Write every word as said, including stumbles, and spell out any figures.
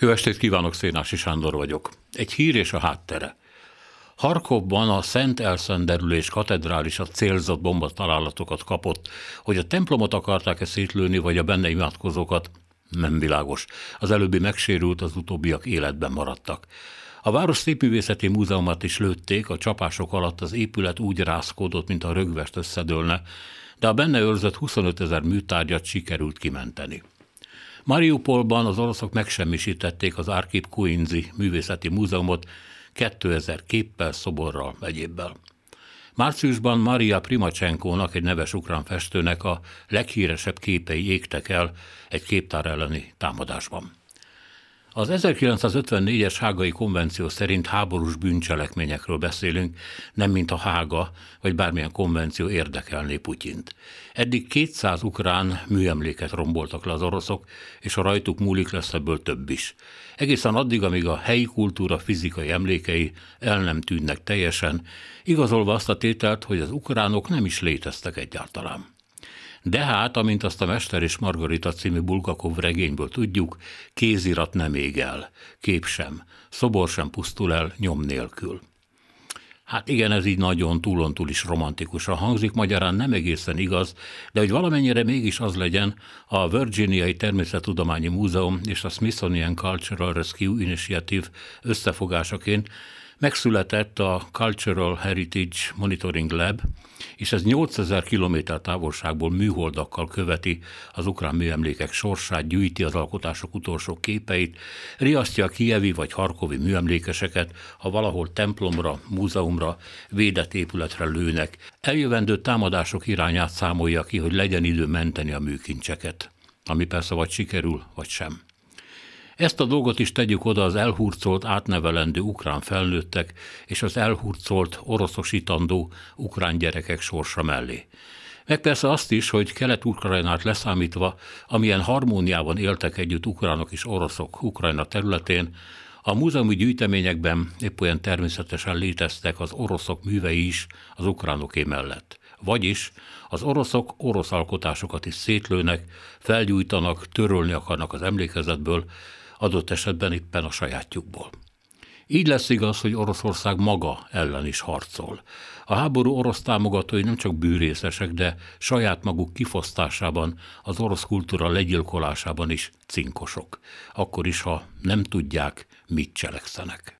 Jó estét kívánok, Szénási Sándor vagyok. Egy hír és a háttere. Harkovban a Szent Elszenderülés katedrálisa célzott bombatalálatokat kapott, hogy a templomot akarták-e szétlőni, vagy a benne imádkozókat, nem világos. Az előbbi megsérült, az utóbbiak életben maradtak. A Város Szépművészeti Múzeumát is lőtték, a csapások alatt az épület úgy rázkódott, mint a rögvest összedőlne, de a benne őrzött huszonötezer műtárgyat sikerült kimenteni. Mariupolban az oroszok megsemmisítették az Arkhip Quinzi művészeti múzeumot kétezer képpel, szoborral, egyébbel. Márciusban Maria Primachenkonak, egy neves ukrán festőnek a leghíresebb képei égtek el egy képtár elleni támadásban. Az ezerkilencszázötvennégyes hágai konvenció szerint háborús bűncselekményekről beszélünk, nem mint a Hága vagy bármilyen konvenció érdekelné Putyint. Eddig kétszáz ukrán műemléket romboltak le az oroszok, és a rajtuk múlik, lesz ebből több is. Egészen addig, amíg a helyi kultúra fizikai emlékei el nem tűnnek teljesen, igazolva azt a tételt, hogy az ukránok nem is léteztek egyáltalán. De hát, amint azt a Mester és Margarita című Bulgakov regényből tudjuk, kézirat nem ég el, kép sem, szobor sem pusztul el nyom nélkül. Hát igen, ez így nagyon túlontúl is romantikusan hangzik, magyarán nem egészen igaz, de hogy valamennyire mégis az legyen, a Virginiai Természettudományi Múzeum és a Smithsonian Cultural Rescue Initiative összefogásaként megszületett a Cultural Heritage Monitoring Lab, és ez nyolcezer kilométer távolságból műholdakkal követi az ukrán műemlékek sorsát, gyűjti az alkotások utolsó képeit, riasztja a kijevi vagy harkovi műemlékeseket, ha valahol templomra, múzeumra, védett épületre lőnek. Eljövendő támadások irányát számolja ki, hogy legyen idő menteni a műkincseket, ami persze vagy sikerül, vagy sem. Ezt a dolgot is tegyük oda az elhurcolt, átnevelendő ukrán felnőttek és az elhurcolt, oroszosítandó ukrán gyerekek sorsa mellé. Meg persze azt is, hogy Kelet-Ukrajnát leszámítva, amilyen harmóniában éltek együtt ukránok és oroszok Ukrajna területén, a múzeumi gyűjteményekben épp olyan természetesen léteztek az oroszok művei is az ukránoké mellett. Vagyis az oroszok orosz alkotásokat is szétlőnek, felgyújtanak, törölni akarnak az emlékezetből, adott esetben éppen a sajátjukból. Így lesz igaz, hogy Oroszország maga ellen is harcol. A háború orosz támogatói nem csak bűrészesek, de saját maguk kifosztásában, az orosz kultúra legyilkolásában is cinkosok. Akkor is, ha nem tudják, mit cselekszenek.